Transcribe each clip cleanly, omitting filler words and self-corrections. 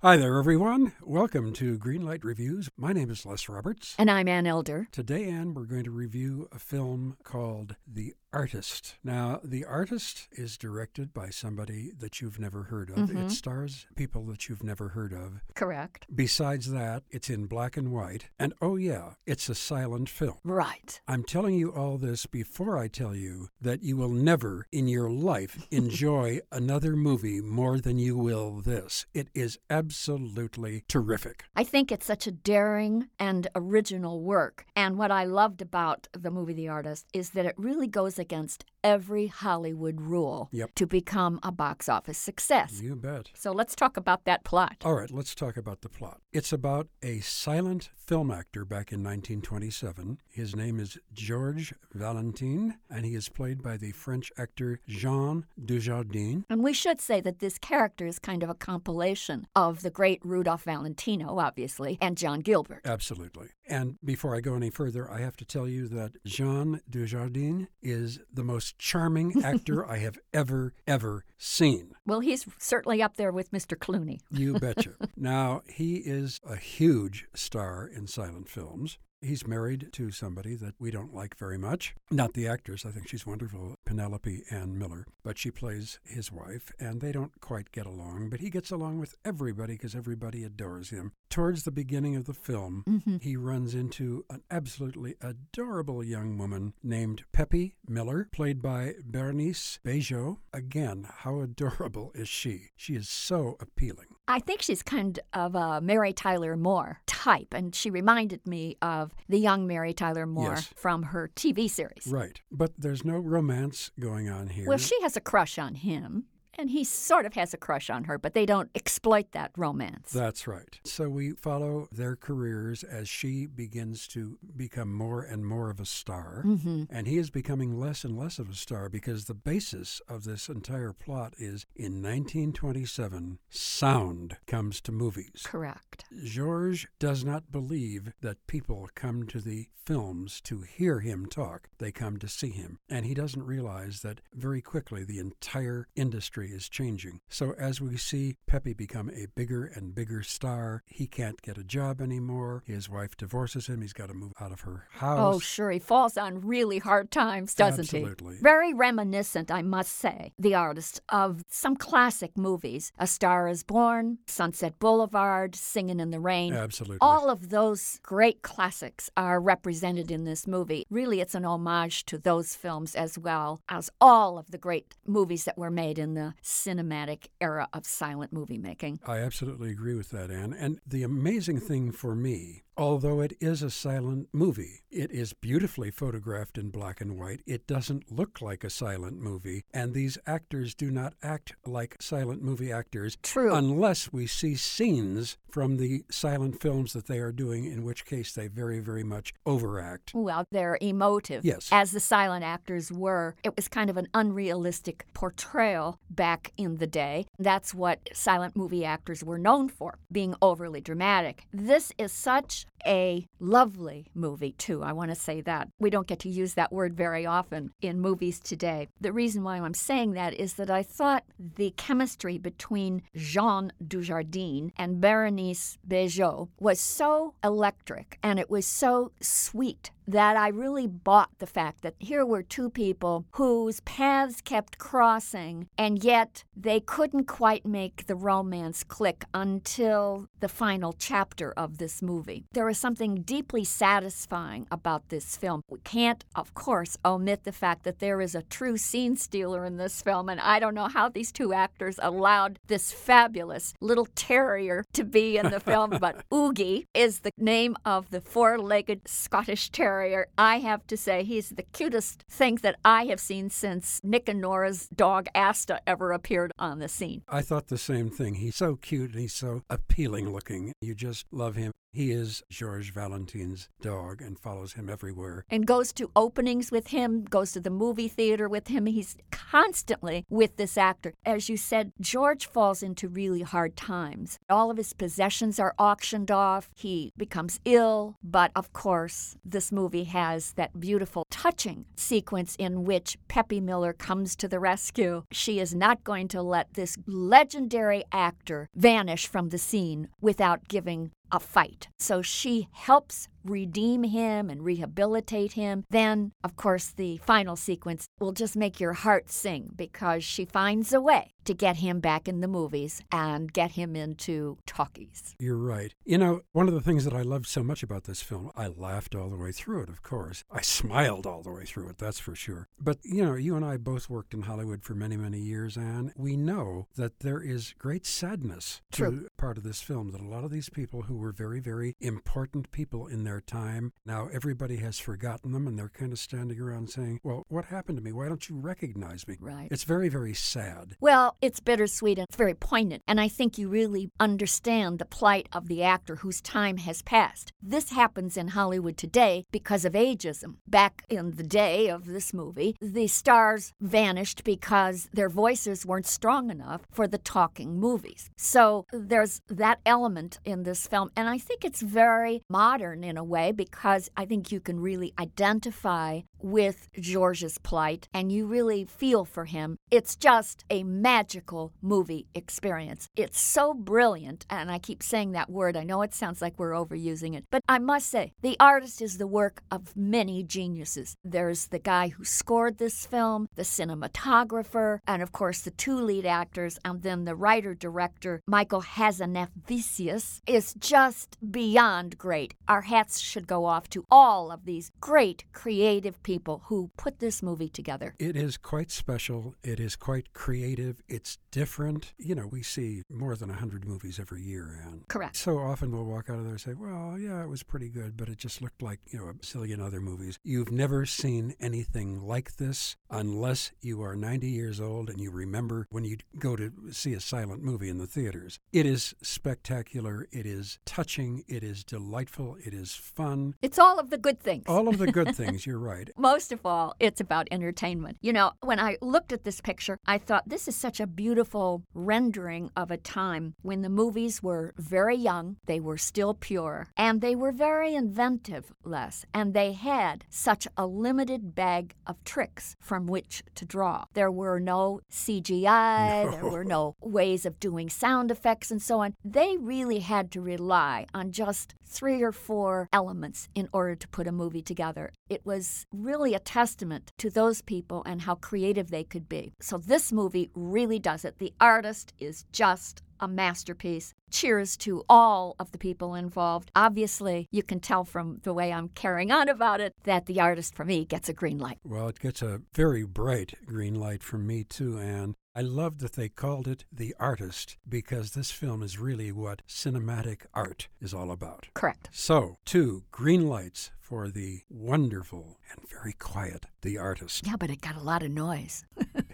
Hi there, everyone. Welcome to Greenlight Reviews. My name is Les Roberts. And I'm Ann Elder. Today, Ann, we're going to review a film called The Artist. Now, The Artist is directed by somebody that you've never heard of. Mm-hmm. It stars people that you've never heard of. Correct. Besides that, it's in black and white. And oh yeah, it's a silent film. Right. I'm telling you all this before I tell you that you will never in your life enjoy another movie more than you will this. It is absolutely terrific. I think it's such a daring and original work. And what I loved about the movie The Artist is that it really goes against every Hollywood rule to become a box office success. You bet. So let's talk about that plot. All right, let's talk about the plot. It's about a silent film actor back in 1927. His name is Georges Valentin, and he is played by the French actor Jean Dujardin. And we should say that this character is kind of a compilation of the great Rudolph Valentino, obviously, and John Gilbert. Absolutely. And before I go any further, I have to tell you that Jean Dujardin is the most charming actor I have ever seen. Well, he's certainly up there with Mr. Clooney. You betcha. Now, he is a huge star in silent films. He's married to somebody that we don't like very much. Not the actress. I think she's wonderful, Penelope Ann Miller. But she plays his wife, and they don't quite get along. But he gets along with everybody because everybody adores him. Towards the beginning of the film, he runs into an absolutely adorable young woman named Peppy Miller, played by Berenice Bejo. Again, how adorable is she? She is so appealing. I think she's kind of a Mary Tyler Moore type, and she reminded me of the young Mary Tyler Moore from her TV series. Right. But there's no romance going on here. Well, she has a crush on him. And he sort of has a crush on her, but they don't exploit that romance. That's right. So we follow their careers as she begins to become more and more of a star. Mm-hmm. And he is becoming less and less of a star because the basis of this entire plot is in 1927, sound comes to movies. Correct. Georges does not believe that people come to the films to hear him talk. They come to see him. And he doesn't realize that very quickly the entire industry is changing. So as we see Peppy become a bigger and bigger star, he can't get a job anymore. His wife divorces him. He's got to move out of her house. Oh, sure. He falls on really hard times, doesn't he? Absolutely. Very reminiscent, I must say, The Artist, of some classic movies. A Star is Born, Sunset Boulevard, Singing in the Rain. Absolutely. All of those great classics are represented in this movie. Really, it's an homage to those films as well as all of the great movies that were made in the cinematic era of silent movie making. I absolutely agree with that, Anne. And the amazing thing for me, although it is a silent movie, it is beautifully photographed in black and white. It doesn't look like a silent movie, and these actors do not act like silent movie actors. True. Unless we see scenes from the silent films that they are doing, in which case they very, very much overact. Well, they're emotive. Yes. As the silent actors were, it was kind of an unrealistic portrayal back in the day. That's what silent movie actors were known for, being overly dramatic. This is such a lovely movie, too. I want to say that. We don't get to use that word very often in movies today. The reason why I'm saying that is that I thought the chemistry between Jean Dujardin and Berenice Bejo was so electric and it was so sweet that I really bought the fact that here were two people whose paths kept crossing, and yet they couldn't quite make the romance click until the final chapter of this movie. There is something deeply satisfying about this film. We can't, of course, omit the fact that there is a true scene stealer in this film, and I don't know how these two actors allowed this fabulous little terrier to be in the film, but Oogie is the name of the four-legged Scottish terrier. I have to say, he's the cutest thing that I have seen since Nick and Nora's dog Asta ever appeared on the scene. I thought the same thing. He's so cute and he's so appealing looking. You just love him. He is Georges Valentin's dog and follows him everywhere. And goes to openings with him, goes to the movie theater with him. He's constantly with this actor. As you said, George falls into really hard times. All of his possessions are auctioned off. He becomes ill. But, of course, this movie has that beautiful, touching sequence in which Peppy Miller comes to the rescue. She is not going to let this legendary actor vanish from the scene without giving a fight. So she helps redeem him and rehabilitate him. Then, of course, the final sequence will just make your heart sing because she finds a way to get him back in the movies and get him into talkies. You're right. You know, one of the things that I loved so much about this film, I laughed all the way through it, of course. I smiled all the way through it, that's for sure. But, you know, you and I both worked in Hollywood for many, many years, and we know that there is great sadness to part of this film, that a lot of these people who were very, very important people in their time, now everybody has forgotten them, and they're kind of standing around saying, well, what happened to me? Why don't you recognize me? Right. It's very, very sad. Well, it's bittersweet and it's very poignant, and I think you really understand the plight of the actor whose time has passed. This happens in Hollywood today because of ageism. Back in the day of this movie, the stars vanished because their voices weren't strong enough for the talking movies. So there's that element in this film, and I think it's very modern in a way because I think you can really identify with Georges' plight, and you really feel for him. It's just a magical movie experience. It's so brilliant, and I keep saying that word. I know it sounds like we're overusing it, but I must say, The Artist is the work of many geniuses. There's the guy who scored this film, the cinematographer, and of course the two lead actors, and then the writer-director, Michael Hazanavicius, is just beyond great. Our hats should go off to all of these great creative people who put this movie together. It is quite special. It is quite creative. It's different. You know, we see more than 100 movies every year, Anne. Correct. So often we'll walk out of there and say, well, yeah, it was pretty good, but it just looked like, you know, a zillion other movies. You've never seen anything like this unless you are 90 years old and you remember when you go to see a silent movie in the theaters. It is spectacular. It is touching. It is delightful. It is fun. It's all of the good things. All of the good things. You're right. Most of all, it's about entertainment. You know, when I looked at this picture, I thought this is such a beautiful rendering of a time when the movies were very young, they were still pure, and they were very inventive, Les, and they had such a limited bag of tricks from which to draw. There were no CGI, there were no ways of doing sound effects and so on. They really had to rely on just 3 or 4 elements in order to put a movie together. It was really a testament to those people and how creative they could be. So this movie really does it. The Artist is just a masterpiece. Cheers to all of the people involved. Obviously, you can tell from the way I'm carrying on about it that The Artist, for me, gets a green light. Well, it gets a very bright green light from me, too, Anne. I love that they called it The Artist because this film is really what cinematic art is all about. Correct. So, 2 green lights for the wonderful and very quiet The Artist. Yeah, but it got a lot of noise.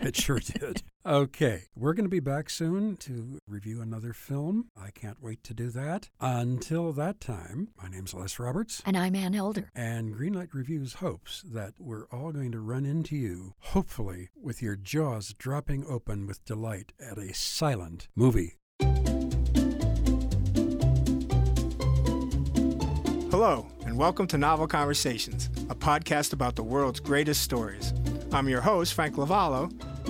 It sure did. Okay, we're going to be back soon to review another film. I can't wait to do that. Until that time, my name's Les Roberts. And I'm Ann Elder. And Greenlight Reviews hopes that we're all going to run into you, hopefully, with your jaws dropping open with delight at a silent movie. Hello, and welcome to Novel Conversations, a podcast about the world's greatest stories. I'm your host, Frank Lavallo,